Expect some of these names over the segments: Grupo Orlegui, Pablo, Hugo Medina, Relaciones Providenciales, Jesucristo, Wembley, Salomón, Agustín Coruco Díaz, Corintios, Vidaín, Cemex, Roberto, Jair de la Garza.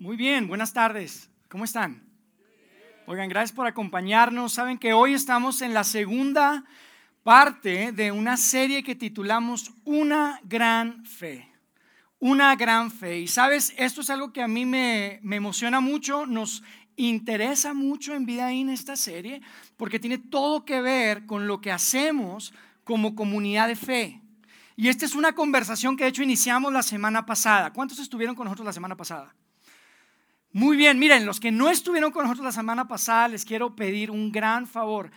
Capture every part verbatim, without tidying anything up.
Muy bien, buenas tardes. ¿Cómo están? Oigan, gracias por acompañarnos. Saben que hoy estamos en la segunda parte de una serie que titulamos Una gran fe. Una gran fe. Y sabes, esto es algo que a mí me, me emociona mucho, nos interesa mucho en Vidaín esta serie, porque tiene todo que ver con lo que hacemos como comunidad de fe. Y esta es una conversación que de hecho iniciamos la semana pasada. ¿Cuántos estuvieron con nosotros la semana pasada? Muy bien, miren, los que no estuvieron con nosotros la semana pasada, les quiero pedir un gran favor.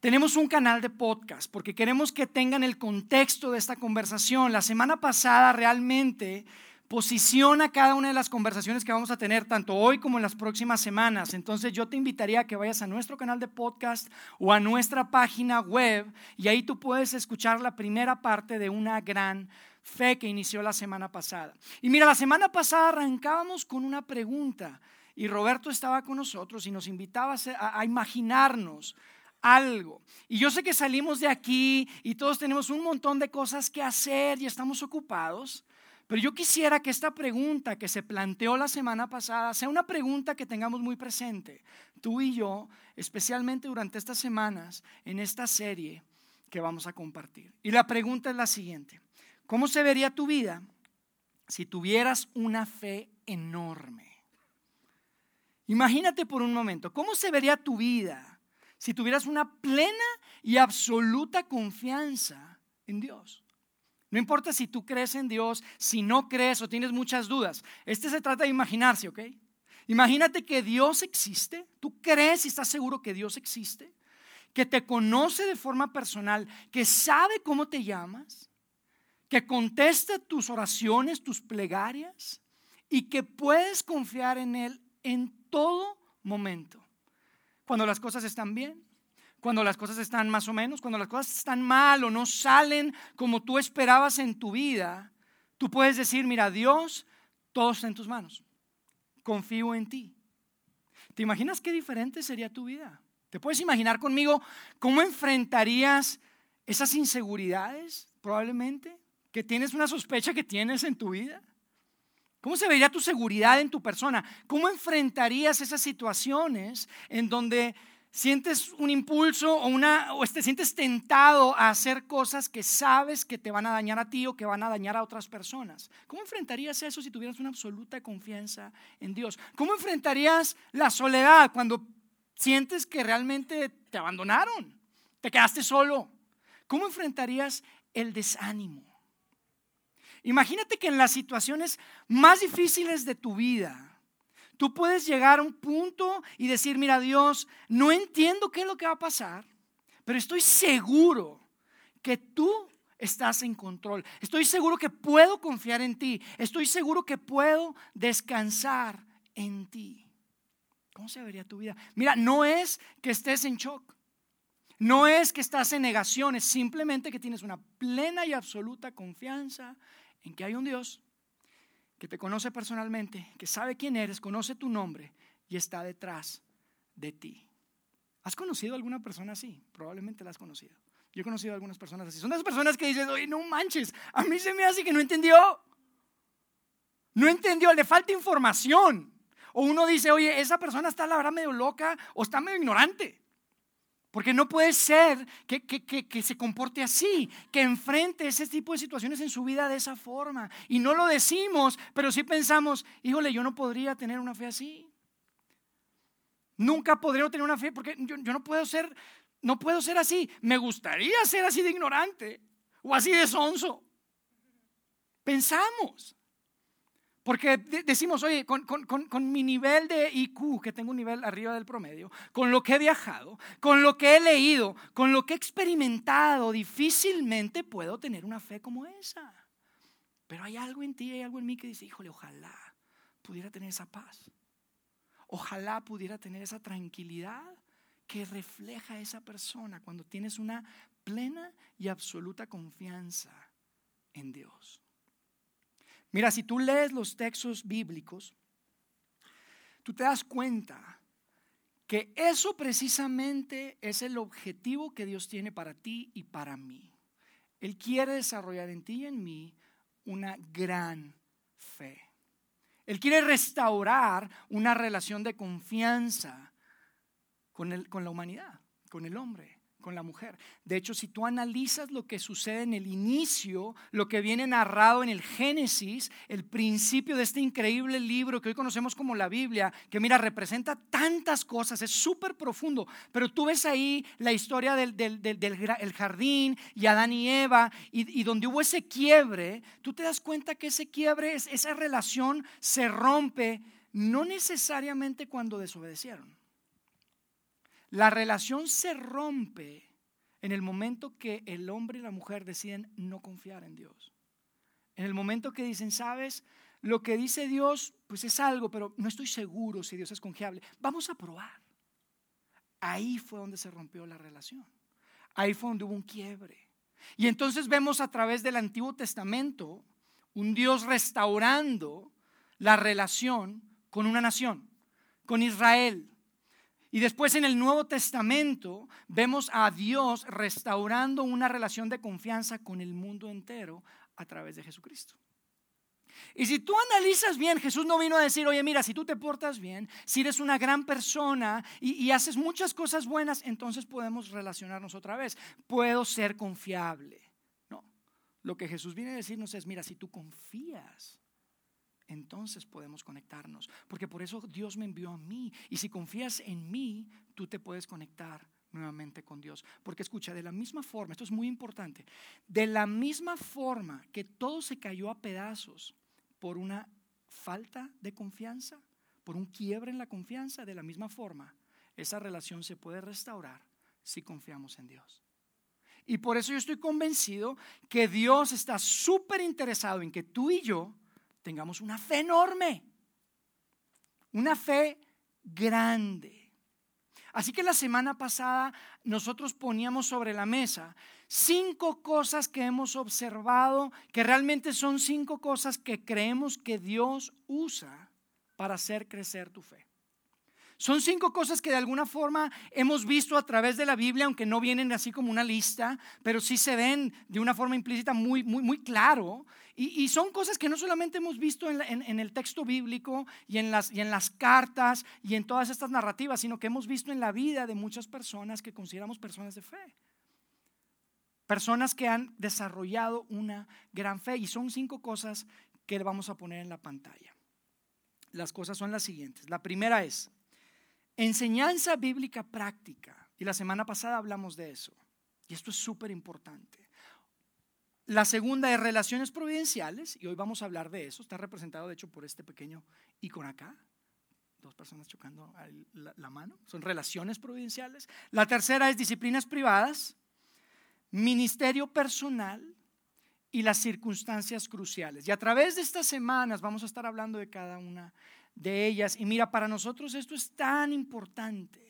Tenemos un canal de podcast porque queremos que tengan el contexto de esta conversación. La semana pasada realmente posiciona cada una de las conversaciones que vamos a tener, tanto hoy como en las próximas semanas. Entonces yo te invitaría a que vayas a nuestro canal de podcast o a nuestra página web y ahí tú puedes escuchar la primera parte de Una gran fe que inició la semana pasada. Y mira, la semana pasada arrancábamos con una pregunta y Roberto estaba con nosotros y nos invitaba a imaginarnos algo. Y yo sé que salimos de aquí y todos tenemos un montón de cosas que hacer y estamos ocupados, pero yo quisiera que esta pregunta que se planteó la semana pasada sea una pregunta que tengamos muy presente, tú y yo, especialmente durante estas semanas en esta serie que vamos a compartir. Y la pregunta es la siguiente: ¿cómo se vería tu vida si tuvieras una fe enorme? Imagínate por un momento, ¿cómo se vería tu vida si tuvieras una plena y absoluta confianza en Dios? No importa si tú crees en Dios, si no crees o tienes muchas dudas. Este se trata de imaginarse, ¿ok? Imagínate que Dios existe, tú crees y estás seguro que Dios existe, que te conoce de forma personal, que sabe cómo te llamas, que contesta tus oraciones, tus plegarias y que puedes confiar en Él en todo momento. Cuando las cosas están bien, cuando las cosas están más o menos, cuando las cosas están mal o no salen como tú esperabas en tu vida, tú puedes decir: mira, Dios, todo está en tus manos, confío en ti. ¿Te imaginas qué diferente sería tu vida? ¿Te puedes imaginar conmigo cómo enfrentarías esas inseguridades probablemente? ¿Que tienes una sospecha que tienes en tu vida? ¿Cómo se vería tu seguridad en tu persona? ¿Cómo enfrentarías esas situaciones en donde sientes un impulso o, una, o te sientes tentado a hacer cosas que sabes que te van a dañar a ti o que van a dañar a otras personas? ¿Cómo enfrentarías eso si tuvieras una absoluta confianza en Dios? ¿Cómo enfrentarías la soledad cuando sientes que realmente te abandonaron, te quedaste solo? ¿Cómo enfrentarías el desánimo? Imagínate que en las situaciones más difíciles de tu vida, tú puedes llegar a un punto y decir: mira, Dios, no entiendo qué es lo que va a pasar, pero estoy seguro que tú estás en control. Estoy seguro que puedo confiar en ti. Estoy seguro que puedo descansar en ti. ¿Cómo se vería tu vida? Mira, no es que estés en shock. No es que estás en negación, es simplemente que tienes una plena y absoluta confianza en que hay un Dios que te conoce personalmente, que sabe quién eres, conoce tu nombre y está detrás de ti. ¿Has conocido a alguna persona así? Probablemente la has conocido. Yo he conocido a algunas personas así. Son las personas que dices: oye, no manches, a mí se me hace que no entendió. No entendió, le falta información. O uno dice: oye, esa persona está la verdad medio loca o está medio ignorante. Porque no puede ser que, que, que, que se comporte así, que enfrente ese tipo de situaciones en su vida de esa forma. Y no lo decimos, pero sí pensamos: híjole, yo no podría tener una fe así. Nunca podría tener una fe porque yo, yo no puedo ser, no puedo ser así. Me gustaría ser así de ignorante o así de sonso. Pensamos. Porque decimos: oye, con, con, con, con mi nivel de I Q, que tengo un nivel arriba del promedio, con lo que he viajado, con lo que he leído, con lo que he experimentado, difícilmente puedo tener una fe como esa. Pero hay algo en ti, hay algo en mí que dice: híjole, ojalá pudiera tener esa paz. Ojalá pudiera tener esa tranquilidad que refleja esa persona cuando tienes una plena y absoluta confianza en Dios. Mira, si tú lees los textos bíblicos, tú te das cuenta que eso precisamente es el objetivo que Dios tiene para ti y para mí. Él quiere desarrollar en ti y en mí una gran fe. Él quiere restaurar una relación de confianza con, el, con la humanidad, con el hombre, con la mujer. De hecho, si tú analizas lo que sucede en el inicio, lo que viene narrado en el Génesis, el principio de este increíble libro que hoy conocemos como la Biblia, que mira, representa tantas cosas, es súper profundo, pero tú ves ahí la historia del, del, del, del el jardín y Adán y Eva, y, y donde hubo ese quiebre, tú te das cuenta que ese quiebre, esa relación se rompe, no necesariamente cuando desobedecieron. La relación se rompe en el momento que el hombre y la mujer deciden no confiar en Dios. En el momento que dicen, sabes, lo que dice Dios, pues es algo, pero no estoy seguro si Dios es confiable. Vamos a probar. Ahí fue donde se rompió la relación. Ahí fue donde hubo un quiebre. Y entonces vemos a través del Antiguo Testamento un Dios restaurando la relación con una nación, con Israel. Y después en el Nuevo Testamento vemos a Dios restaurando una relación de confianza con el mundo entero a través de Jesucristo. Y si tú analizas bien, Jesús no vino a decir, oye, mira, si tú te portas bien, si eres una gran persona y, y haces muchas cosas buenas, entonces podemos relacionarnos otra vez. Puedo ser confiable. No, lo que Jesús viene a decirnos es, mira, si tú confías, entonces podemos conectarnos, porque por eso Dios me envió a mí. Y si confías en mí, tú te puedes conectar nuevamente con Dios. Porque escucha, de la misma forma, esto es muy importante, de la misma forma que todo se cayó a pedazos por una falta de confianza, por un quiebre en la confianza, de la misma forma, esa relación se puede restaurar si confiamos en Dios. Y por eso yo estoy convencido que Dios está súper interesado en que tú y yo tengamos una fe enorme, una fe grande. Así que la semana pasada nosotros poníamos sobre la mesa cinco cosas que hemos observado, que realmente son cinco cosas que creemos que Dios usa para hacer crecer tu fe. Son cinco cosas que de alguna forma hemos visto a través de la Biblia, aunque no vienen así como una lista, pero sí se ven de una forma implícita muy, muy, muy claro. Y, y son cosas que no solamente hemos visto en, la, en, en el texto bíblico y en, las, y en las cartas y en todas estas narrativas, sino que hemos visto en la vida de muchas personas que consideramos personas de fe. Personas que han desarrollado una gran fe, y son cinco cosas que vamos a poner en la pantalla. Las cosas son las siguientes. La primera es enseñanza bíblica práctica, y la semana pasada hablamos de eso, y esto es súper importante. La segunda es relaciones providenciales, y hoy vamos a hablar de eso. Está representado de hecho por este pequeño icono acá, dos personas chocando la, la mano, son relaciones providenciales. La tercera es disciplinas privadas, ministerio personal y las circunstancias cruciales. Y a través de estas semanas vamos a estar hablando de cada una de ellas. Y mira, para nosotros esto es tan importante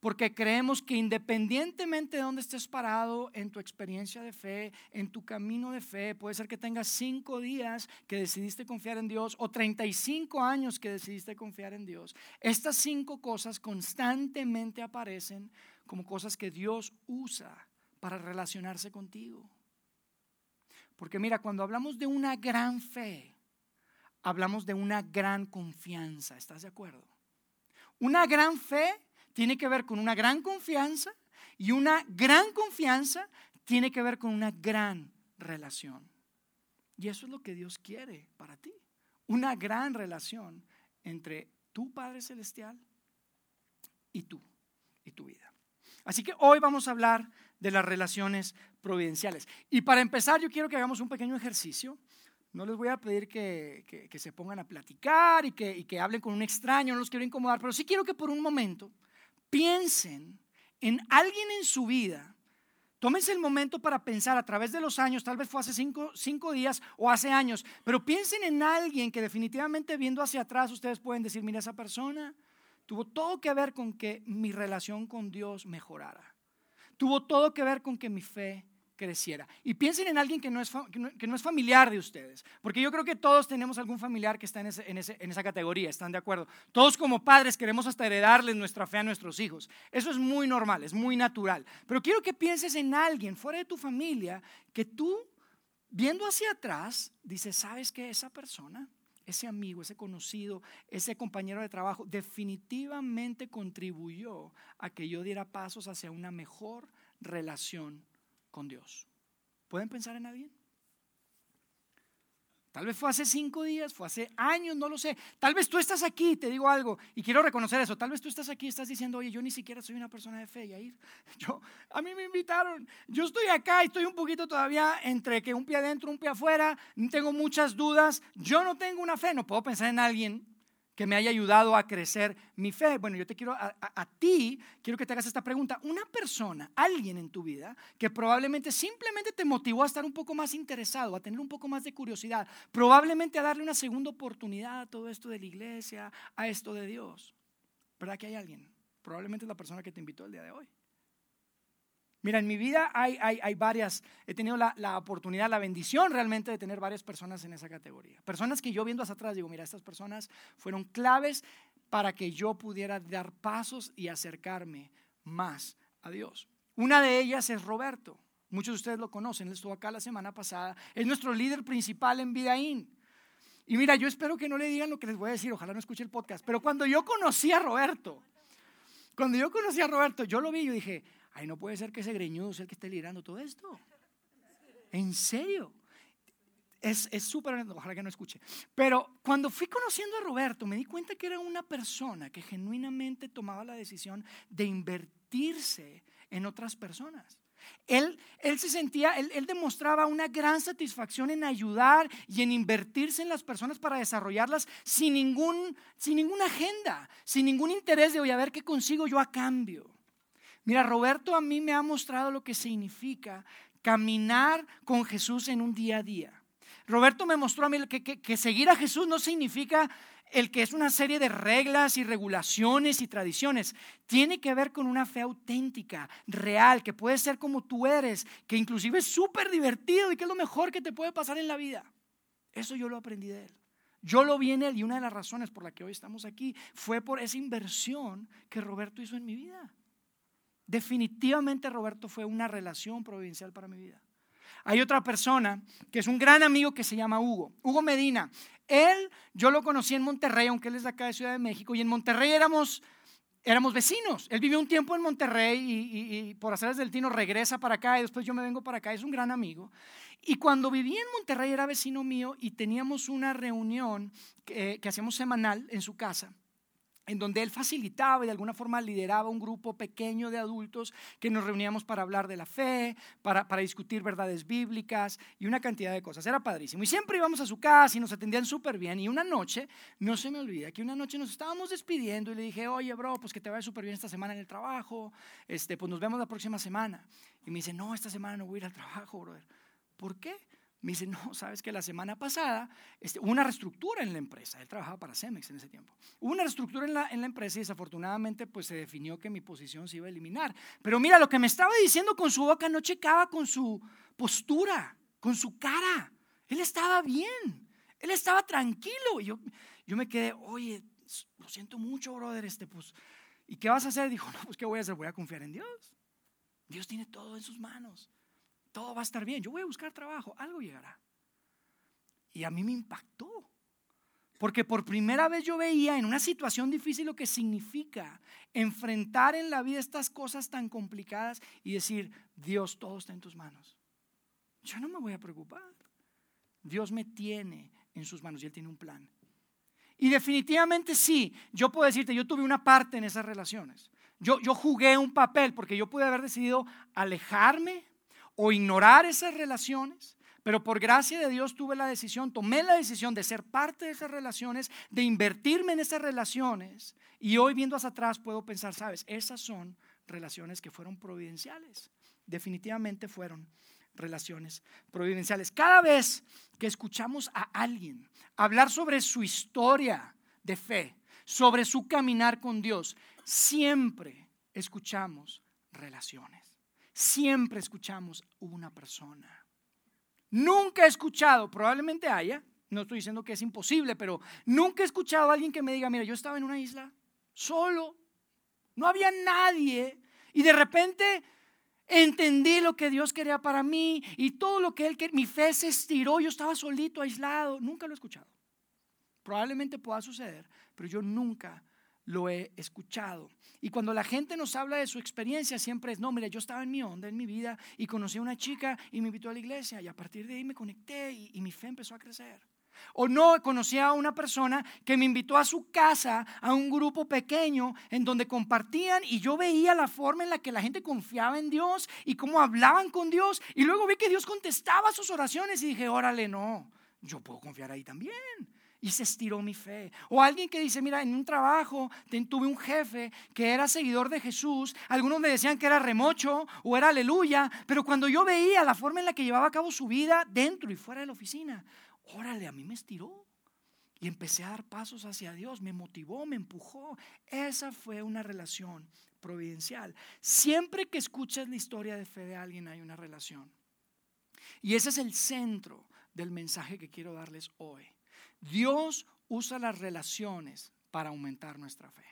porque creemos que independientemente de dónde estés parado en tu experiencia de fe, en tu camino de fe, puede ser que tengas cinco días que decidiste confiar en Dios o treinta y cinco años que decidiste confiar en Dios. Estas cinco cosas constantemente aparecen como cosas que Dios usa para relacionarse contigo. Porque mira, cuando hablamos de una gran fe, hablamos de una gran confianza, ¿estás de acuerdo? Una gran fe tiene que ver con una gran confianza, y una gran confianza tiene que ver con una gran relación. Y eso es lo que Dios quiere para ti, una gran relación entre tu Padre Celestial y tú, y tu vida. Así que hoy vamos a hablar de las relaciones providenciales. Y para empezar yo quiero que hagamos un pequeño ejercicio. No les voy a pedir que, que, que se pongan a platicar y que, y que hablen con un extraño, no los quiero incomodar, pero sí quiero que por un momento piensen en alguien en su vida. Tómense el momento para pensar a través de los años, tal vez fue hace cinco, cinco días o hace años, pero piensen en alguien que definitivamente viendo hacia atrás ustedes pueden decir, mira, esa persona tuvo todo que ver con que mi relación con Dios mejorara. Tuvo todo que ver con que mi fe creciera. Y piensen en alguien que no, es, que, no, que no es familiar de ustedes, porque yo creo que todos tenemos algún familiar que está en, ese, en, ese, en esa categoría, ¿están de acuerdo? Todos como padres queremos hasta heredarles nuestra fe a nuestros hijos. Eso es muy normal, es muy natural. Pero quiero que pienses en alguien fuera de tu familia que tú, viendo hacia atrás, dices, ¿sabes qué? Esa persona ese amigo, ese conocido, ese compañero de trabajo definitivamente contribuyó a que yo diera pasos hacia una mejor relación con Dios. ¿Pueden pensar en alguien? Tal vez fue hace cinco días, fue hace años, no lo sé. Tal vez tú estás aquí, te digo algo, y quiero reconocer eso. Tal vez tú estás aquí y estás diciendo, oye, yo ni siquiera soy una persona de fe, Yair. Yo, a mí me invitaron. Yo estoy acá y estoy un poquito todavía entre que un pie adentro, un pie afuera. Tengo muchas dudas. Yo no tengo una fe. No puedo pensar en alguien que me haya ayudado a crecer mi fe. Bueno, yo te quiero, a, a, a ti, quiero que te hagas esta pregunta. Una persona, alguien en tu vida, que probablemente simplemente te motivó a estar un poco más interesado, a tener un poco más de curiosidad, probablemente a darle una segunda oportunidad a todo esto de la iglesia, a esto de Dios. ¿Verdad que hay alguien? Probablemente es la persona que te invitó el día de hoy. Mira, en mi vida hay, hay, hay varias, he tenido la, la oportunidad, la bendición realmente de tener varias personas en esa categoría. Personas que yo viendo hacia atrás digo, mira, estas personas fueron claves para que yo pudiera dar pasos y acercarme más a Dios. Una de ellas es Roberto. Muchos de ustedes lo conocen, él estuvo acá la semana pasada. Es nuestro líder principal en Vidaín. Y mira, yo espero que no le digan lo que les voy a decir, ojalá no escuche el podcast. Pero cuando yo conocí a Roberto, cuando yo conocí a Roberto, yo lo vi y yo dije, ay, no puede ser que ese greñudo sea el que esté liderando todo esto. En serio. Es súper, es ojalá que no escuche. Pero cuando fui conociendo a Roberto, me di cuenta que era una persona que genuinamente tomaba la decisión de invertirse en otras personas. Él, él se sentía, él, él demostraba una gran satisfacción en ayudar y en invertirse en las personas para desarrollarlas sin, ningún, sin ninguna agenda, sin ningún interés de, oye, a ver qué consigo yo a cambio. Mira, Roberto a mí me ha mostrado lo que significa caminar con Jesús en un día a día. Roberto me mostró a mí que, que, que seguir a Jesús no significa el que es una serie de reglas y regulaciones y tradiciones. Tiene que ver con una fe auténtica, real, que puede ser como tú eres, que inclusive es súper divertido y que es lo mejor que te puede pasar en la vida. Eso yo lo aprendí de él. Yo lo vi en él y una de las razones por la que hoy estamos aquí fue por esa inversión que Roberto hizo en mi vida. Definitivamente Roberto fue una relación providencial para mi vida. Hay otra persona que es un gran amigo que se llama Hugo, Hugo Medina. Él, yo lo conocí en Monterrey, aunque él es de acá de Ciudad de México, y en Monterrey éramos, éramos vecinos. Él vivió un tiempo en Monterrey y, y, y por hacerles del tino regresa para acá y después yo me vengo para acá. Es un gran amigo. Y cuando vivía en Monterrey era vecino mío y teníamos una reunión que, que hacíamos semanal en su casa, en donde él facilitaba y de alguna forma lideraba un grupo pequeño de adultos que nos reuníamos para hablar de la fe, para, para discutir verdades bíblicas y una cantidad de cosas. Era padrísimo. Y siempre íbamos a su casa y nos atendían súper bien. Y una noche, no se me olvida, que una noche nos estábamos despidiendo y le dije, oye, bro, pues que te vaya súper bien esta semana en el trabajo, este, pues nos vemos la próxima semana. Y me dice, no, esta semana no voy a ir al trabajo, brother. ¿Por qué? Me dice, no, sabes que la semana pasada este, hubo una reestructura en la empresa. Él trabajaba para Cemex en ese tiempo. Hubo una reestructura en la, en la empresa y desafortunadamente pues, se definió que mi posición se iba a eliminar. Pero mira, lo que me estaba diciendo con su boca no checaba con su postura, con su cara. Él estaba bien, él estaba tranquilo. Y yo, yo me quedé, oye, lo siento mucho, brother. Este, pues, ¿y qué vas a hacer? Dijo, no, pues ¿qué voy a hacer? Voy a confiar en Dios. Dios tiene todo en sus manos. Todo va a estar bien, yo voy a buscar trabajo, algo llegará. Y a mí me impactó, porque por primera vez yo veía en una situación difícil lo que significa enfrentar en la vida estas cosas tan complicadas y decir, Dios, todo está en tus manos. Yo no me voy a preocupar. Dios me tiene en sus manos y Él tiene un plan. Y definitivamente sí, yo puedo decirte, yo tuve una parte en esas relaciones. Yo, yo jugué un papel porque yo pude haber decidido alejarme o ignorar esas relaciones, pero por gracia de Dios tuve la decisión, tomé la decisión de ser parte de esas relaciones, de invertirme en esas relaciones, y hoy viendo hacia atrás puedo pensar, sabes, esas son relaciones que fueron providenciales, definitivamente fueron relaciones providenciales. Cada vez que escuchamos a alguien hablar sobre su historia de fe, sobre su caminar con Dios, siempre escuchamos relaciones. Siempre escuchamos una persona. Nunca he escuchado, probablemente haya, no estoy diciendo que es imposible, pero nunca he escuchado a alguien que me diga, mira, yo estaba en una isla, solo, no había nadie, y de repente entendí lo que Dios quería para mí, y todo lo que Él quería, mi fe se estiró, yo estaba solito, aislado. Nunca lo he escuchado. Probablemente pueda suceder, pero yo nunca lo he escuchado. Y cuando la gente nos habla de su experiencia, siempre es, no, mira, yo estaba en mi onda, en mi vida, y conocí a una chica y me invitó a la iglesia, y a partir de ahí me conecté y, y mi fe empezó a crecer. O no, conocí a una persona que me invitó a su casa, a un grupo pequeño en donde compartían, y yo veía la forma en la que la gente confiaba en Dios y cómo hablaban con Dios, y luego vi que Dios contestaba sus oraciones y dije, órale, no, yo puedo confiar ahí también. Y se estiró mi fe. O alguien que dice, mira, en un trabajo tuve un jefe que era seguidor de Jesús. Algunos me decían que era remocho o era aleluya. Pero cuando yo veía la forma en la que llevaba a cabo su vida dentro y fuera de la oficina, órale, a mí me estiró. Y empecé a dar pasos hacia Dios. Me motivó, me empujó. Esa fue una relación providencial. Siempre que escuchas la historia de fe de alguien hay una relación. Y ese es el centro del mensaje que quiero darles hoy. Dios usa las relaciones para aumentar nuestra fe.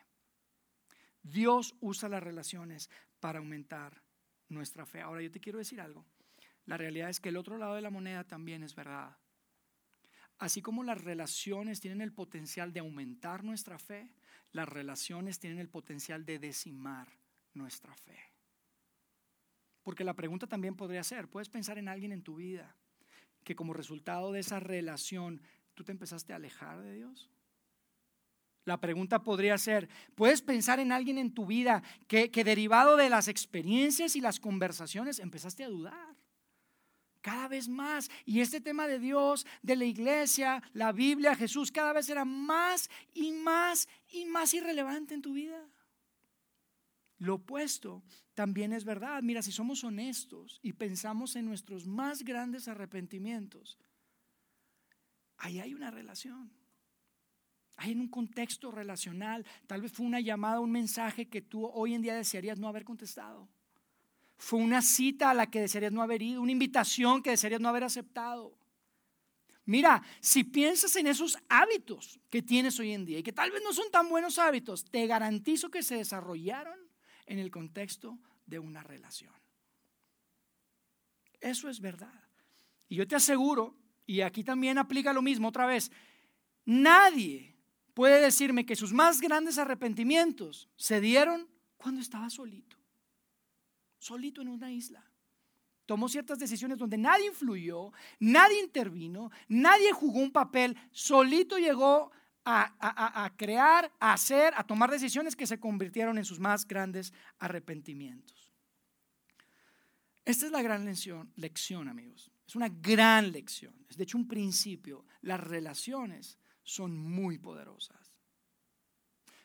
Dios usa las relaciones para aumentar nuestra fe. Ahora yo te quiero decir algo. La realidad es que el otro lado de la moneda también es verdad. Así como las relaciones tienen el potencial de aumentar nuestra fe, las relaciones tienen el potencial de decimar nuestra fe. Porque la pregunta también podría ser, ¿puedes pensar en alguien en tu vida que como resultado de esa relación tú te empezaste a alejar de Dios? La pregunta podría ser, ¿puedes pensar en alguien en tu vida que, que derivado de las experiencias y las conversaciones empezaste a dudar? Cada vez más. Y este tema de Dios, de la iglesia, la Biblia, Jesús, cada vez era más y más y más irrelevante en tu vida. Lo opuesto también es verdad. Mira, si somos honestos y pensamos en nuestros más grandes arrepentimientos, ahí hay una relación, hay un contexto relacional. Tal vez fue una llamada, un mensaje que tú hoy en día desearías no haber contestado. Fue una cita a la que desearías no haber ido, una invitación que desearías no haber aceptado. Mira, si piensas en esos hábitos que tienes hoy en día y que tal vez no son tan buenos hábitos, te garantizo que se desarrollaron en el contexto de una relación. Eso es verdad. Y yo te aseguro, y aquí también aplica lo mismo otra vez. Nadie puede decirme que sus más grandes arrepentimientos se dieron cuando estaba solito. Solito en una isla. Tomó ciertas decisiones donde nadie influyó, nadie intervino, nadie jugó un papel. Solito llegó a, a, a crear, a hacer, a tomar decisiones que se convirtieron en sus más grandes arrepentimientos. Esta es la gran lección, lección, amigos. Es una gran lección, es de hecho un principio. Las relaciones son muy poderosas.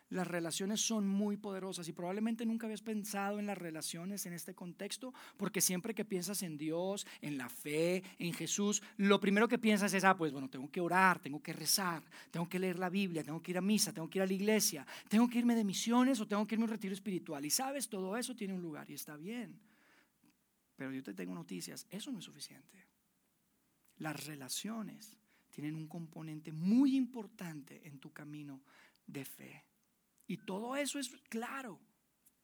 Las relaciones son muy poderosas y probablemente nunca habías pensado en las relaciones en este contexto, porque siempre que piensas en Dios, en la fe, en Jesús, lo primero que piensas es, ah, pues bueno, tengo que orar, tengo que rezar, tengo que leer la Biblia, tengo que ir a misa, tengo que ir a la iglesia, tengo que irme de misiones o tengo que irme a un retiro espiritual. Y sabes, todo eso tiene un lugar y está bien. Pero yo te tengo noticias, eso no es suficiente. Las relaciones tienen un componente muy importante en tu camino de fe. Y todo eso es claro,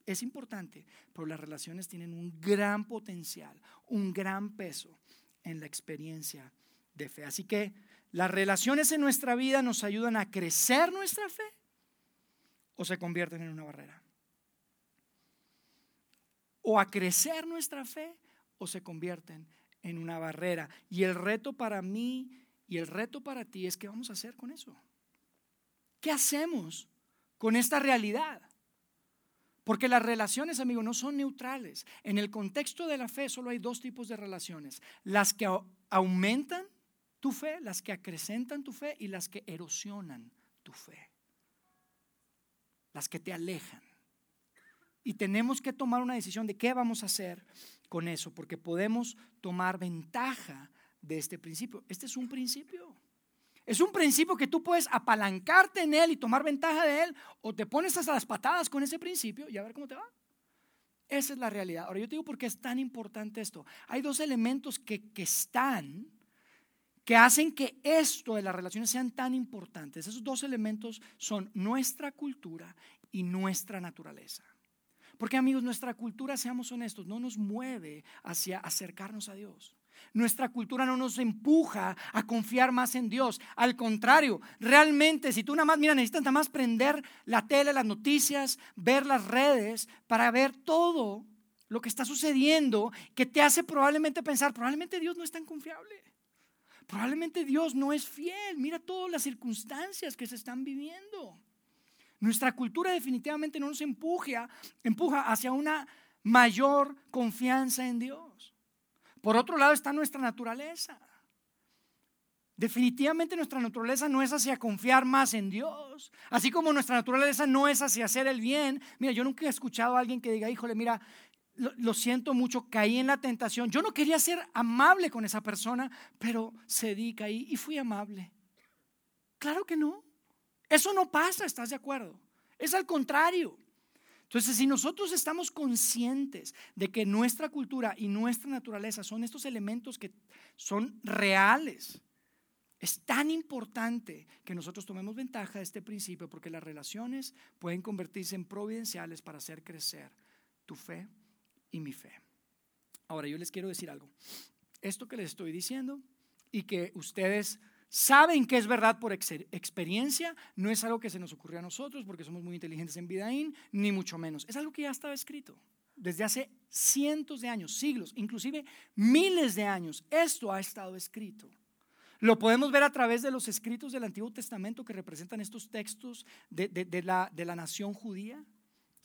es importante, pero las relaciones tienen un gran potencial, un gran peso en la experiencia de fe. Así que las relaciones en nuestra vida nos ayudan a crecer nuestra fe o se convierten en una barrera. O a crecer nuestra fe o se convierten en una barrera. Y el reto para mí y el reto para ti es, ¿qué vamos a hacer con eso? ¿Qué hacemos con esta realidad? Porque las relaciones, amigos, no son neutrales. En el contexto de la fe solo hay dos tipos de relaciones: las que aumentan tu fe, las que acrecentan tu fe, y las que erosionan tu fe, las que te alejan. Y tenemos que tomar una decisión de qué vamos a hacer con eso, porque podemos tomar ventaja de este principio. Este es un principio. Es un principio que tú puedes apalancarte en él y tomar ventaja de él, o te pones hasta las patadas con ese principio y a ver cómo te va. Esa es la realidad. Ahora, yo te digo por qué es tan importante esto. Hay dos elementos que, que están, que hacen que esto de las relaciones sean tan importantes. Esos dos elementos son nuestra cultura y nuestra naturaleza. Porque, amigos, nuestra cultura, seamos honestos, no nos mueve hacia acercarnos a Dios. Nuestra cultura no nos empuja a confiar más en Dios. Al contrario, realmente, si tú nada más, mira, necesitas nada más prender la tele, las noticias, ver las redes para ver todo lo que está sucediendo, que te hace probablemente pensar, probablemente Dios no es tan confiable. Probablemente Dios no es fiel. Mira todas las circunstancias que se están viviendo. Nuestra cultura definitivamente no nos empuja, empuja hacia una mayor confianza en Dios. Por otro lado está nuestra naturaleza. Definitivamente nuestra naturaleza no es hacia confiar más en Dios, así como nuestra naturaleza no es hacia hacer el bien. Mira, yo nunca he escuchado a alguien que diga, híjole, mira, Lo, lo siento mucho, caí en la tentación. Yo no quería ser amable con esa persona, pero cedí, caí y fui amable. Claro que no. Eso no pasa, ¿estás de acuerdo? Es al contrario. Entonces, si nosotros estamos conscientes de que nuestra cultura y nuestra naturaleza son estos elementos que son reales, es tan importante que nosotros tomemos ventaja de este principio, porque las relaciones pueden convertirse en providenciales para hacer crecer tu fe y mi fe. Ahora, yo les quiero decir algo. Esto que les estoy diciendo y que ustedes saben que es verdad por ex- experiencia, no es algo que se nos ocurrió a nosotros porque somos muy inteligentes en Vidaín, ni mucho menos. Es algo que ya estaba escrito desde hace cientos de años, siglos, inclusive miles de años. Esto ha estado escrito. Lo podemos ver a través de los escritos del Antiguo Testamento que representan estos textos de, de, de, la, de la nación judía.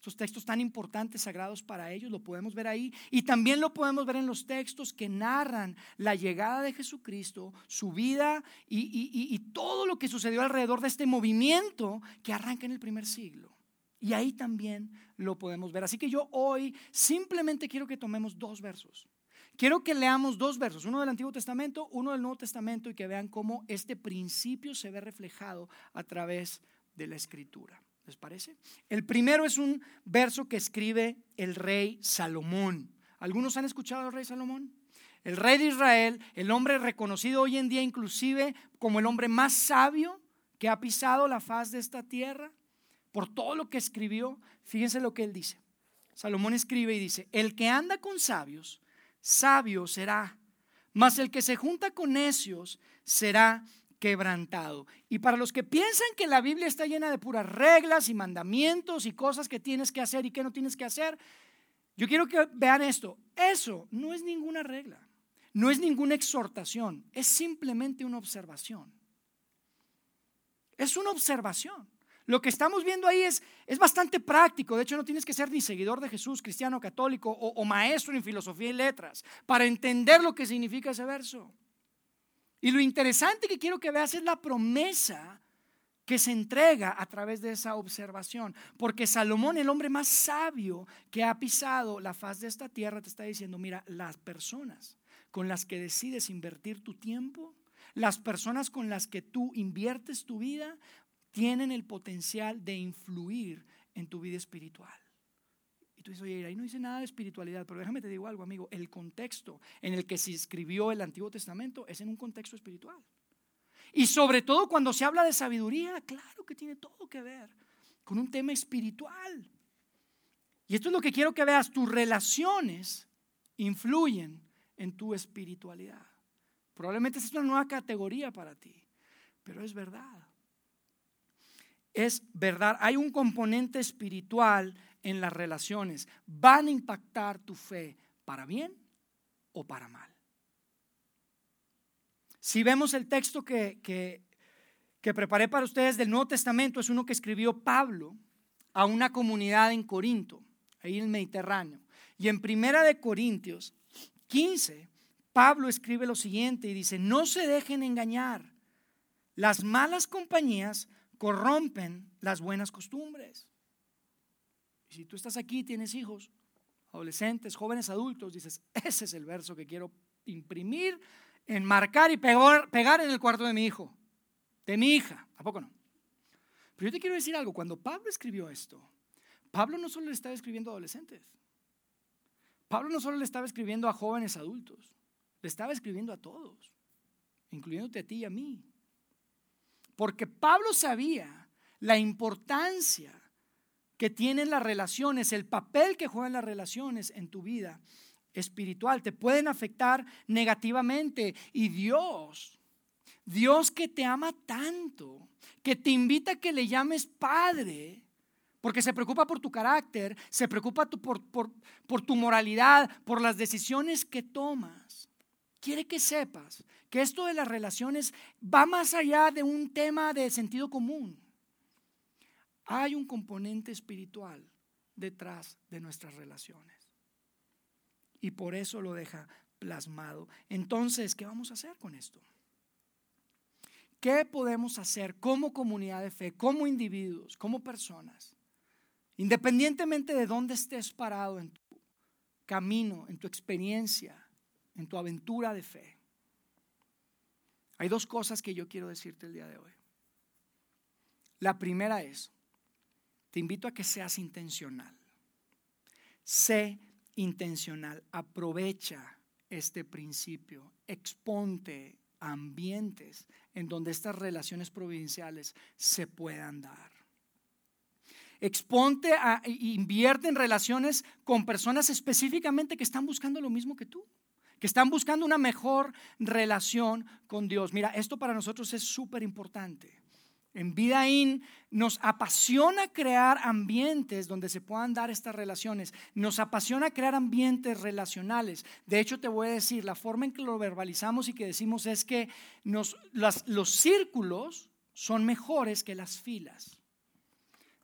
Estos textos tan importantes, sagrados para ellos, lo podemos ver ahí, y también lo podemos ver en los textos que narran la llegada de Jesucristo, su vida y, y, y todo lo que sucedió alrededor de este movimiento que arranca en el primer siglo. Y ahí también lo podemos ver. Así que yo hoy simplemente quiero que tomemos dos versos. Quiero que leamos dos versos, uno del Antiguo Testamento, uno del Nuevo Testamento, y que vean cómo este principio se ve reflejado a través de la Escritura. ¿Les parece? El primero es un verso que escribe el rey Salomón. ¿Algunos han escuchado al rey Salomón? El rey de Israel, el hombre reconocido hoy en día inclusive como el hombre más sabio que ha pisado la faz de esta tierra por todo lo que escribió. Fíjense lo que él dice. Salomón escribe y dice: el que anda con sabios, sabio será, mas el que se junta con necios será quebrantado. Y para los que piensan que la Biblia está llena de puras reglas y mandamientos y cosas que tienes que hacer y que no tienes que hacer, yo quiero que vean esto. Eso no es ninguna regla, no es ninguna exhortación, es simplemente una observación. Es una observación. Lo que estamos viendo ahí es, es bastante práctico. De hecho, no tienes que ser ni seguidor de Jesús, cristiano, católico o, o maestro en filosofía y letras para entender lo que significa ese verso. Y lo interesante que quiero que veas es la promesa que se entrega a través de esa observación. Porque Salomón, el hombre más sabio que ha pisado la faz de esta tierra, te está diciendo, mira, las personas con las que decides invertir tu tiempo, las personas con las que tú inviertes tu vida, tienen el potencial de influir en tu vida espiritual. Y tú dices, oye, ahí no dice nada de espiritualidad, pero déjame te digo algo, amigo, el contexto en el que se escribió el Antiguo Testamento es en un contexto espiritual. Y sobre todo cuando se habla de sabiduría, claro que tiene todo que ver con un tema espiritual. Y esto es lo que quiero que veas, tus relaciones influyen en tu espiritualidad. Probablemente es una nueva categoría para ti, pero es verdad. Es verdad, hay un componente espiritual en las relaciones. Van a impactar tu fe para bien o para mal. Si vemos el texto que, que, que preparé para ustedes del Nuevo Testamento, es uno que escribió Pablo a una comunidad en Corinto, ahí en el Mediterráneo. Y en Primera de Corintios quince, Pablo escribe lo siguiente y dice: no se dejen engañar, las malas compañías corrompen las buenas costumbres. Y si tú estás aquí, tienes hijos, adolescentes, jóvenes, adultos, dices, ese es el verso que quiero imprimir, enmarcar y pegar, pegar en el cuarto de mi hijo, de mi hija. ¿A poco no? Pero yo te quiero decir algo. Cuando Pablo escribió esto, Pablo no solo le estaba escribiendo a adolescentes, Pablo no solo le estaba escribiendo a jóvenes adultos, le estaba escribiendo a todos, incluyéndote a ti y a mí. Porque Pablo sabía la importancia que tienen las relaciones, el papel que juegan las relaciones en tu vida espiritual, te pueden afectar negativamente. Y Dios, Dios que te ama tanto, que te invita a que le llames Padre, porque se preocupa por tu carácter, se preocupa tu, por, por, por tu moralidad, por las decisiones que tomas. Quiere que sepas que esto de las relaciones va más allá de un tema de sentido común. Hay un componente espiritual detrás de nuestras relaciones. Y por eso lo deja plasmado. Entonces, ¿qué vamos a hacer con esto? ¿Qué podemos hacer como comunidad de fe, como individuos, como personas? Independientemente de dónde estés parado en tu camino, en tu experiencia, en tu aventura de fe. Hay dos cosas que yo quiero decirte el día de hoy. La primera es, te invito a que seas intencional. Sé intencional, aprovecha este principio, exponte a ambientes en donde estas relaciones providenciales se puedan dar. Exponte a, invierte en relaciones con personas específicamente que están buscando lo mismo que tú, que están buscando una mejor relación con Dios. Mira, esto para nosotros es súper importante. En Vidaín nos apasiona crear ambientes donde se puedan dar estas relaciones. Nos apasiona crear ambientes relacionales. De hecho, te voy a decir, la forma en que lo verbalizamos y que decimos es que nos, las, los círculos son mejores que las filas.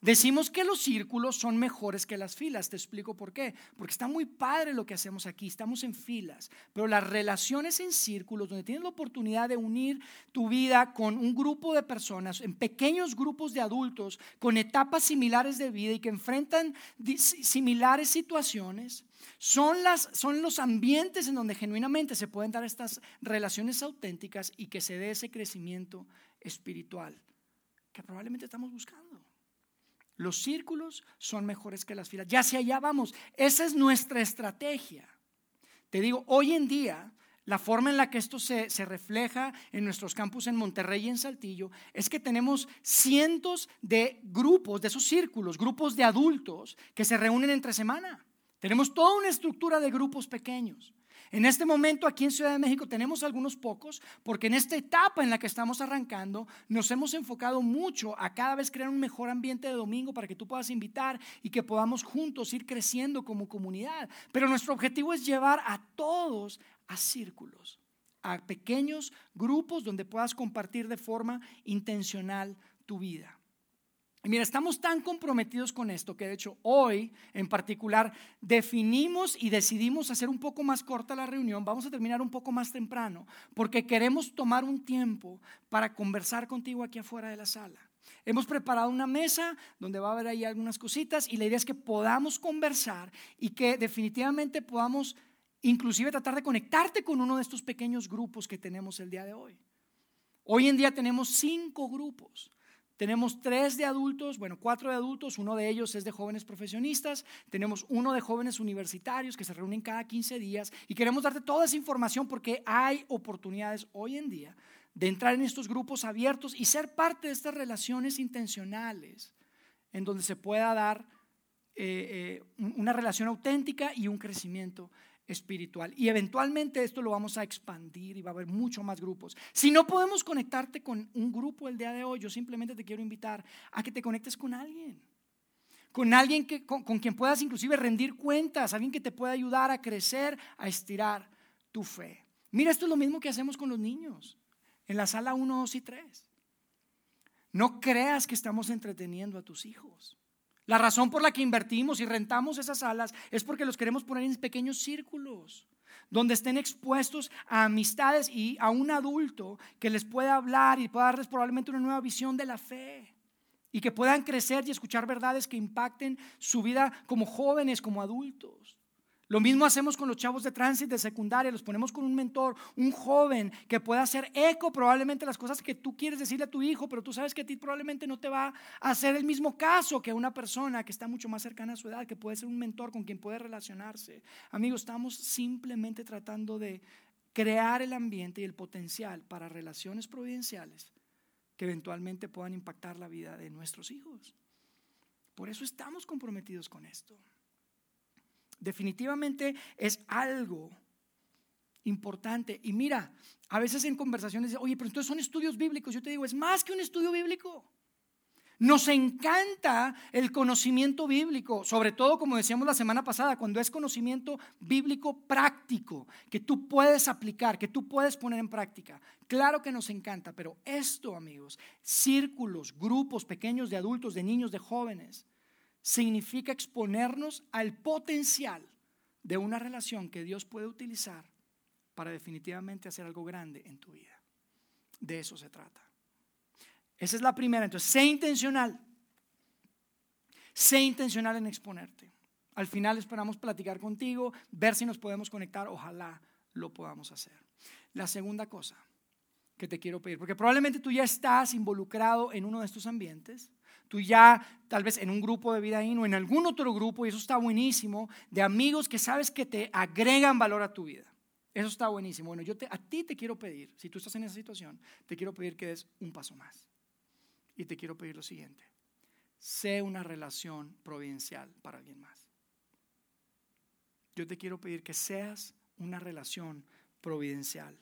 Decimos que los círculos son mejores que las filas. Te explico por qué. Porque está muy padre lo que hacemos aquí. Estamos en filas. Pero las relaciones en círculos, donde tienes la oportunidad de unir tu vida con un grupo de personas, en pequeños grupos de adultos, con etapas similares de vida y que enfrentan similares situaciones, son, las, son los ambientes en donde genuinamente se pueden dar estas relaciones auténticas y que se dé ese crecimiento espiritual que probablemente estamos buscando. Los círculos son mejores que las filas. Ya hacia allá vamos. Esa es nuestra estrategia. Te digo, hoy en día, la forma en la que esto se, se refleja en nuestros campus en Monterrey y en Saltillo es que tenemos cientos de grupos, de esos círculos, grupos de adultos que se reúnen entre semana. Tenemos toda una estructura de grupos pequeños. En este momento aquí en Ciudad de México tenemos algunos pocos porque en esta etapa en la que estamos arrancando nos hemos enfocado mucho a cada vez crear un mejor ambiente de domingo para que tú puedas invitar y que podamos juntos ir creciendo como comunidad. Pero nuestro objetivo es llevar a todos a círculos, a pequeños grupos donde puedas compartir de forma intencional tu vida. Mira, estamos tan comprometidos con esto que de hecho hoy en particular definimos y decidimos hacer un poco más corta la reunión. Vamos a terminar un poco más temprano porque queremos tomar un tiempo para conversar contigo aquí afuera de la sala. Hemos preparado una mesa donde va a haber ahí algunas cositas y la idea es que podamos conversar y que definitivamente podamos inclusive tratar de conectarte con uno de estos pequeños grupos que tenemos el día de hoy. Hoy en día tenemos cinco grupos. Tenemos tres de adultos, bueno, cuatro de adultos, uno de ellos es de jóvenes profesionistas, tenemos uno de jóvenes universitarios que se reúnen cada quince días y queremos darte toda esa información porque hay oportunidades hoy en día de entrar en estos grupos abiertos y ser parte de estas relaciones intencionales en donde se pueda dar eh, eh, una relación auténtica y un crecimiento espiritual. Y eventualmente esto lo vamos a expandir y va a haber mucho más grupos. Si no podemos conectarte con un grupo el día de hoy, yo simplemente te quiero invitar a que te conectes con alguien. Con alguien que, con, con quien puedas inclusive rendir cuentas, alguien que te pueda ayudar a crecer, a estirar tu fe. Mira, esto es lo mismo que hacemos con los niños en la sala uno, dos y tres. No creas que estamos entreteniendo a tus hijos. La razón por la que invertimos y rentamos esas salas es porque los queremos poner en pequeños círculos donde estén expuestos a amistades y a un adulto que les pueda hablar y pueda darles probablemente una nueva visión de la fe y que puedan crecer y escuchar verdades que impacten su vida como jóvenes, como adultos. Lo mismo hacemos con los chavos de tránsito de secundaria, los ponemos con un mentor, un joven que pueda hacer eco probablemente las cosas que tú quieres decirle a tu hijo, pero tú sabes que a ti probablemente no te va a hacer el mismo caso que una persona que está mucho más cercana a su edad, que puede ser un mentor con quien puede relacionarse. Amigos, estamos simplemente tratando de crear el ambiente y el potencial para relaciones providenciales que eventualmente puedan impactar la vida de nuestros hijos. Por eso estamos comprometidos con esto. Definitivamente es algo importante. Y mira, a veces en conversaciones dicen, oye, pero entonces son estudios bíblicos. Yo te digo, es más que un estudio bíblico. Nos encanta el conocimiento bíblico, sobre todo, como decíamos la semana pasada, cuando es conocimiento bíblico práctico, que tú puedes aplicar, que tú puedes poner en práctica. Claro que nos encanta, pero esto, amigos, círculos, grupos pequeños de adultos, de niños, de jóvenes, significa exponernos al potencial de una relación que Dios puede utilizar para definitivamente hacer algo grande en tu vida. De eso se trata. Esa es la primera. Entonces, sé intencional. Sé intencional en exponerte. Al final esperamos platicar contigo, ver si nos podemos conectar. Ojalá lo podamos hacer. La segunda cosa que te quiero pedir, porque probablemente tú ya estás involucrado en uno de estos ambientes. Tú ya, tal vez en un grupo de Vidaín o en algún otro grupo, y eso está buenísimo, de amigos que sabes que te agregan valor a tu vida. Eso está buenísimo. Bueno, yo te, a ti te quiero pedir, si tú estás en esa situación, te quiero pedir que des un paso más. Y te quiero pedir lo siguiente: sé una relación providencial para alguien más. Yo te quiero pedir que seas una relación providencial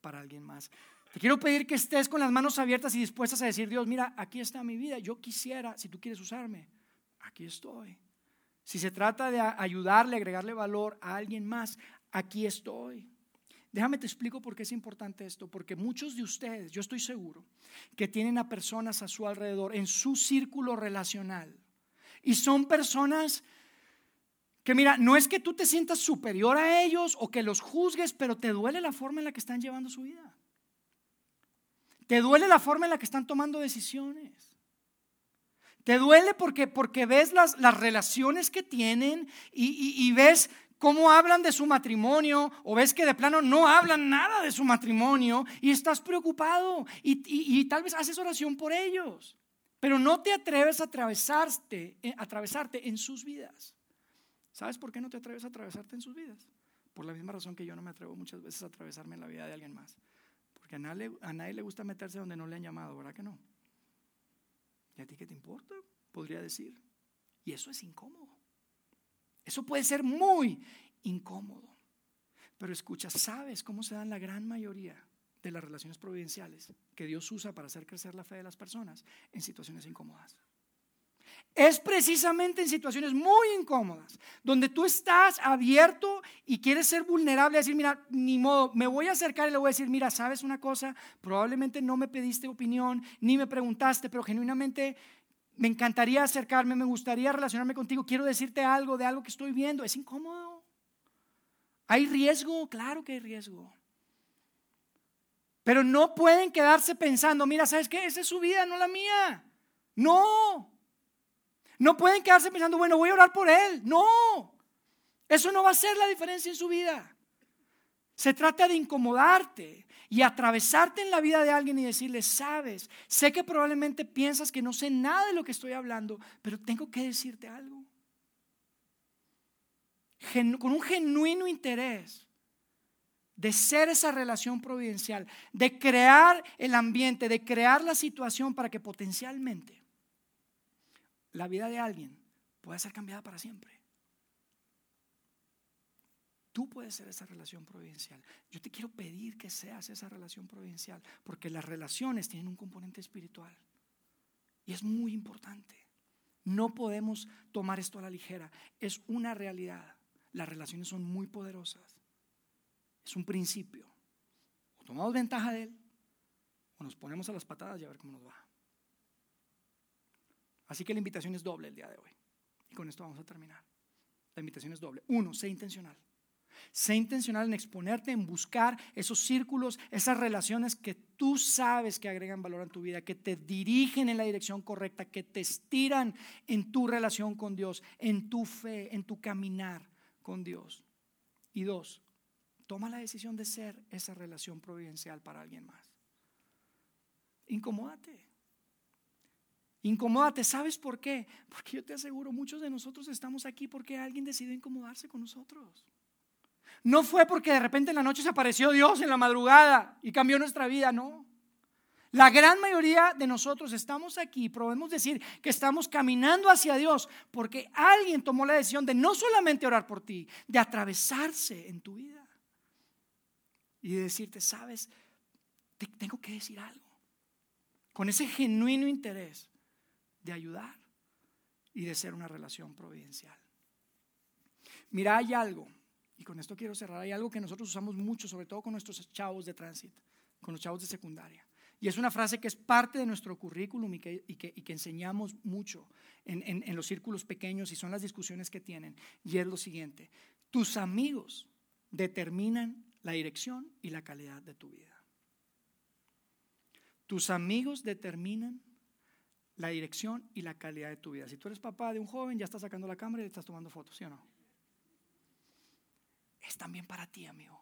para alguien más. Te quiero pedir que estés con las manos abiertas y dispuestas a decir, Dios, mira, aquí está mi vida. Yo quisiera, si tú quieres usarme, aquí estoy. Si se trata de ayudarle, agregarle valor a alguien más, aquí estoy. Déjame te explico por qué es importante esto, porque muchos de ustedes, yo estoy seguro, que tienen a personas a su alrededor, en su círculo relacional. Y son personas que, mira, no es que tú te sientas superior a ellos o que los juzgues, pero te duele la forma en la que están llevando su vida. Te duele la forma en la que están tomando decisiones. Te duele porque, porque ves las, las relaciones que tienen y, y, y ves cómo hablan de su matrimonio, o ves que de plano no hablan nada de su matrimonio y estás preocupado y, y, y tal vez haces oración por ellos, pero no te atreves a atravesarte, a atravesarte en sus vidas. ¿Sabes por qué no te atreves a atravesarte en sus vidas? Por la misma razón que yo no me atrevo muchas veces a atravesarme en la vida de alguien más, porque a nadie, a nadie le gusta meterse donde no le han llamado, ¿verdad que no? ¿Y a ti qué te importa? Podría decir, y eso es incómodo. Eso puede ser muy incómodo, pero escucha, ¿sabes cómo se dan la gran mayoría de las relaciones providenciales que Dios usa para hacer crecer la fe de las personas? En situaciones incómodas. Es precisamente en situaciones muy incómodas donde tú estás abierto y quieres ser vulnerable a decir, mira, ni modo, me voy a acercar y le voy a decir, mira, ¿sabes una cosa? Probablemente no me pediste opinión ni me preguntaste, pero genuinamente me encantaría acercarme, me gustaría relacionarme contigo, quiero decirte algo de algo que estoy viendo. Es incómodo. ¿Hay riesgo? Claro que hay riesgo. Pero no pueden quedarse pensando, mira, ¿sabes qué? Esa es su vida, no la mía. No. No pueden quedarse pensando, bueno, voy a orar por él. No. Eso no va a hacer la diferencia en su vida. Se trata de incomodarte y atravesarte en la vida de alguien y decirle, sabes, sé que probablemente piensas que no sé nada de lo que estoy hablando, pero tengo que decirte algo. Genu- con un genuino interés de ser esa relación providencial, de crear el ambiente, de crear la situación para que potencialmente la vida de alguien pueda ser cambiada para siempre. Tú puedes ser esa relación providencial. Yo te quiero pedir que seas esa relación providencial, porque las relaciones tienen un componente espiritual y es muy importante. No podemos tomar esto a la ligera. Es una realidad. Las relaciones son muy poderosas. Es un principio. O tomamos ventaja de él o nos ponemos a las patadas y a ver cómo nos va. Así que la invitación es doble el día de hoy. Y con esto vamos a terminar. La invitación es doble. Uno, sé intencional. Sé intencional en exponerte, en buscar esos círculos, esas relaciones que tú sabes que agregan valor a tu vida, que te dirigen en la dirección correcta, que te estiran en tu relación con Dios, en tu fe, en tu caminar con Dios. Y dos, toma la decisión de ser esa relación providencial para alguien más. Incomódate. Incomódate, ¿sabes por qué? Porque yo te aseguro, muchos de nosotros estamos aquí porque alguien decidió incomodarse con nosotros. No fue porque de repente en la noche se apareció Dios en la madrugada y cambió nuestra vida, no. La gran mayoría de nosotros estamos aquí, podemos decir que estamos caminando hacia Dios porque alguien tomó la decisión de no solamente orar por ti, de atravesarse en tu vida y de decirte, sabes, te tengo que decir algo, con ese genuino interés de ayudar y de ser una relación providencial. Mira, hay algo, y con esto quiero cerrar, hay algo que nosotros usamos mucho, sobre todo con nuestros chavos de tránsito, con los chavos de secundaria. Y es una frase que es parte de nuestro currículum y que, y que, y que enseñamos mucho en, en, en los círculos pequeños, y son las discusiones que tienen. Y es lo siguiente: tus amigos determinan la dirección y la calidad de tu vida. Tus amigos determinan la dirección y la calidad de tu vida. Si tú eres papá de un joven, ya estás sacando la cámara y le estás tomando fotos, ¿sí o no? Es también para ti, amigo.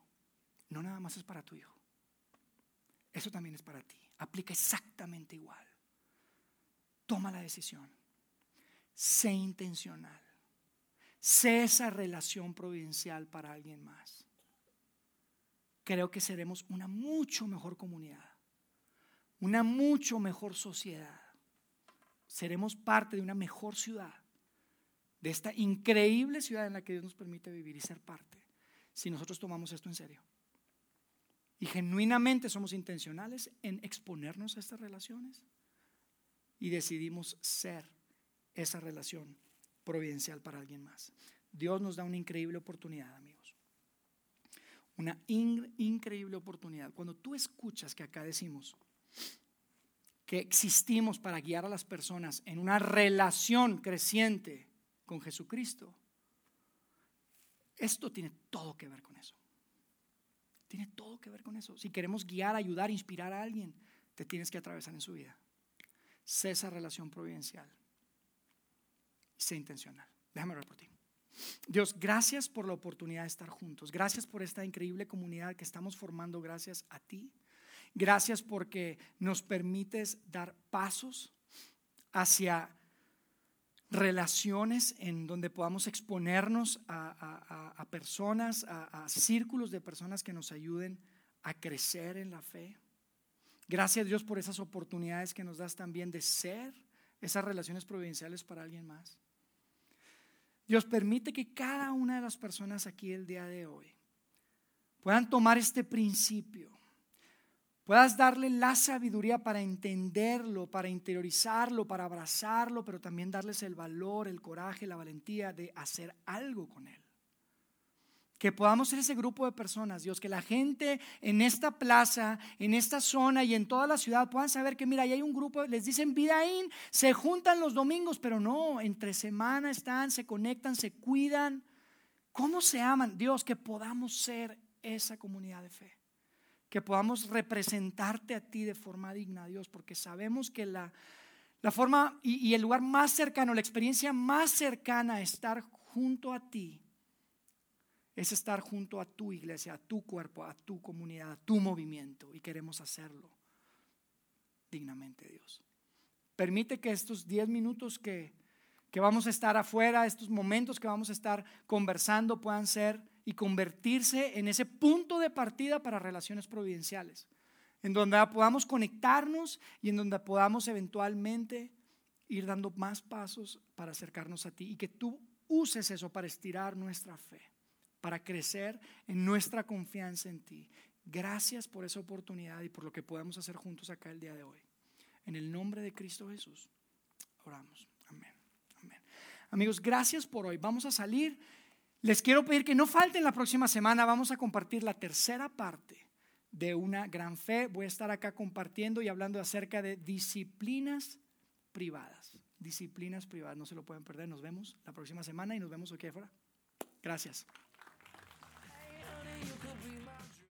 No nada más es para tu hijo. Eso también es para ti. Aplica exactamente igual. Toma la decisión. Sé intencional. Sé esa relación providencial para alguien más. Creo que seremos una mucho mejor comunidad, una mucho mejor sociedad. Seremos parte de una mejor ciudad, de esta increíble ciudad en la que Dios nos permite vivir y ser parte, si nosotros tomamos esto en serio. Y genuinamente somos intencionales en exponernos a estas relaciones y decidimos ser esa relación providencial para alguien más. Dios nos da una increíble oportunidad, amigos. Una in- increíble oportunidad. Cuando tú escuchas que acá decimos que existimos para guiar a las personas en una relación creciente con Jesucristo, esto tiene todo que ver con eso. Tiene todo que ver con eso. Si queremos guiar, ayudar, inspirar a alguien, te tienes que atravesar en su vida. Sé esa relación providencial. Sé intencional. Déjame orar por ti. Dios, gracias por la oportunidad de estar juntos. Gracias por esta increíble comunidad que estamos formando gracias a ti. Gracias porque nos permites dar pasos hacia relaciones en donde podamos exponernos a, a, a personas, a, a círculos de personas que nos ayuden a crecer en la fe. Gracias, Dios, por esas oportunidades que nos das también de ser esas relaciones providenciales para alguien más. Dios, permite que cada una de las personas aquí el día de hoy puedan tomar este principio, puedas darle la sabiduría para entenderlo, para interiorizarlo, para abrazarlo, pero también darles el valor, el coraje, la valentía de hacer algo con él. Que podamos ser ese grupo de personas, Dios, que la gente en esta plaza, en esta zona y en toda la ciudad puedan saber que mira, ahí hay un grupo, les dicen Vidaín, se juntan los domingos, pero no, entre semana están, se conectan, se cuidan. ¿Cómo se aman? Dios, que podamos ser esa comunidad de fe. Que podamos representarte a ti de forma digna, Dios, porque sabemos que la, la forma y, y el lugar más cercano, la experiencia más cercana a estar junto a ti es estar junto a tu iglesia, a tu cuerpo, a tu comunidad, a tu movimiento, y queremos hacerlo dignamente, Dios. Permite que estos diez minutos que, que vamos a estar afuera, estos momentos que vamos a estar conversando puedan ser y convertirse en ese punto de partida para relaciones providenciales, en donde podamos conectarnos y en donde podamos eventualmente ir dando más pasos para acercarnos a ti, y que tú uses eso para estirar nuestra fe, para crecer en nuestra confianza en ti. Gracias por esa oportunidad y por lo que podemos hacer juntos acá el día de hoy. En el nombre de Cristo Jesús oramos. Amén. Amén. Amigos, gracias por hoy. Vamos a salir. Les quiero pedir que no falten la próxima semana. Vamos a compartir la tercera parte de Una Gran Fe. Voy a estar acá compartiendo y hablando acerca de disciplinas privadas. Disciplinas privadas, no se lo pueden perder. Nos vemos la próxima semana y nos vemos aquí afuera. Gracias.